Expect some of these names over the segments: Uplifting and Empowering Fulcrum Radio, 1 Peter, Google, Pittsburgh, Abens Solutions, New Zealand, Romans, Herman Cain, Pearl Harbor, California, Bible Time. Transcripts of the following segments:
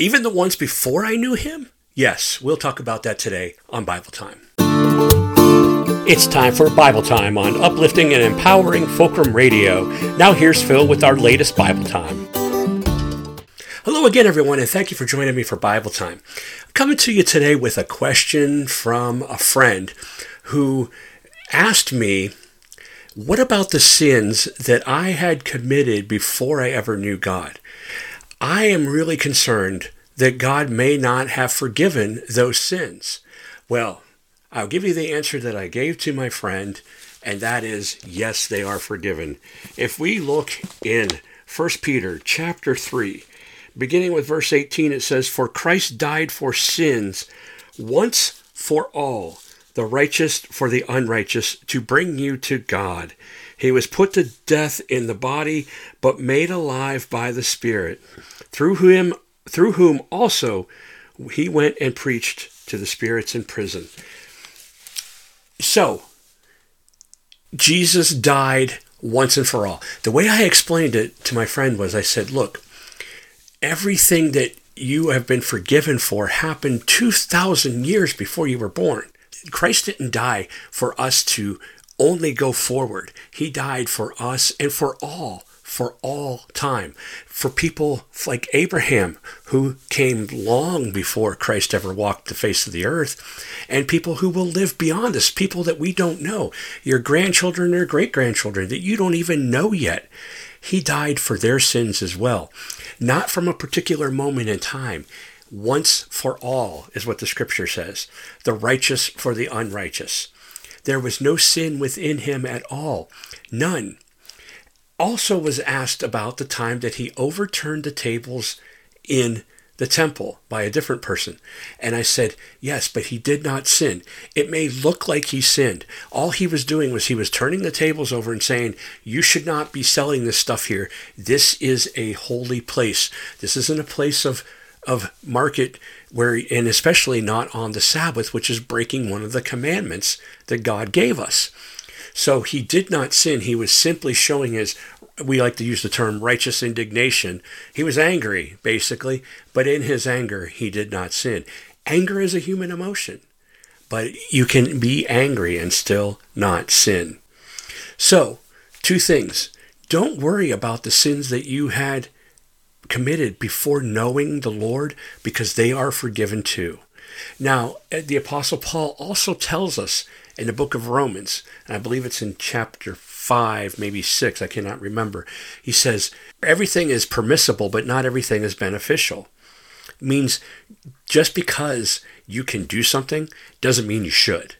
Even the ones before I knew him? Yes, we'll talk about that today on Bible Time. It's time for Bible Time on Uplifting and Empowering Fulcrum Radio. Now here's Phil with our latest Bible Time. Hello again, everyone, and thank you for joining me for Bible Time. I'm coming to you today with a question from a friend who asked me, what about the sins that I had committed before I ever knew God? I am really concerned that God may not have forgiven those sins. Well, I'll give you the answer that I gave to my friend, and that is, yes, they are forgiven. If we look in 1 Peter chapter 3, beginning with verse 18, it says, "For Christ died for sins once for all, the righteous for the unrighteous, to bring you to God. He was put to death in the body, but made alive by the Spirit, through whom also he went and preached to the spirits in prison." So, Jesus died once and for all. The way I explained it to my friend was, I said, look, everything that you have been forgiven for happened 2,000 years before you were born. Christ didn't die for us to only go forward. He died for us and for all time. For people like Abraham, who came long before Christ ever walked the face of the earth, and people who will live beyond us, people that we don't know, your grandchildren or great-grandchildren that you don't even know yet. He died for their sins as well, not from a particular moment in time. Once for all is what the scripture says. The righteous for the unrighteous. There was no sin within him at all. None. Also was asked about the time that he overturned the tables in the temple by a different person. And I said, yes, but he did not sin. It may look like he sinned. All he was doing was he was turning the tables over and saying, you should not be selling this stuff here. This is a holy place. This isn't a place of market, where, and especially not on the Sabbath, which is breaking one of the commandments that God gave us. So he did not sin. He was simply showing his, we like to use the term righteous indignation. He was angry, basically, but in his anger, he did not sin. Anger is a human emotion, but you can be angry and still not sin. So, two things. Don't worry about the sins that you had committed before knowing the Lord, because they are forgiven too. Now, the Apostle Paul also tells us in the book of Romans, and I believe it's in chapter 5, maybe 6, I cannot remember. He says, everything is permissible, but not everything is beneficial. It means just because you can do something doesn't mean you should.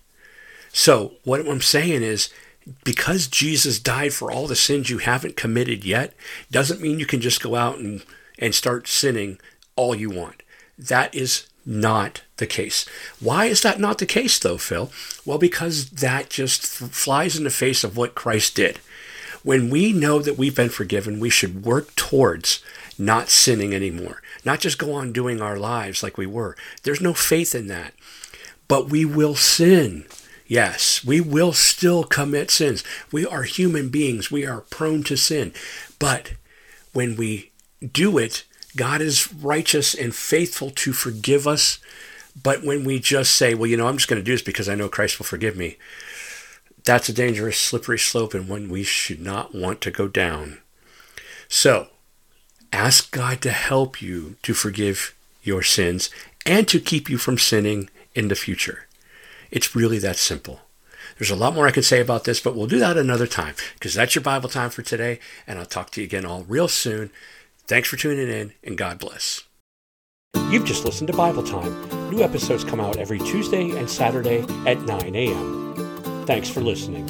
So what I'm saying is, because Jesus died for all the sins you haven't committed yet, doesn't mean you can just go out and start sinning all you want. That is not the case. Why is that not the case, though, Phil? Well, because that just flies in the face of what Christ did. When we know that we've been forgiven, we should work towards not sinning anymore, not just go on doing our lives like we were. There's no faith in that. But we will sin. Yes, we will still commit sins. We are human beings. We are prone to sin. But when we do it, God is righteous and faithful to forgive us. But when we just say, well, you know, I'm just going to do this because I know Christ will forgive me, that's a dangerous, slippery slope and one we should not want to go down. So ask God to help you to forgive your sins and to keep you from sinning in the future. It's really that simple. There's a lot more I can say about this, but we'll do that another time, because that's your Bible time for today, and I'll talk to you again all real soon. Thanks for tuning in, and God bless. You've just listened to Bible Time. New episodes come out every Tuesday and Saturday at 9 a.m. Thanks for listening.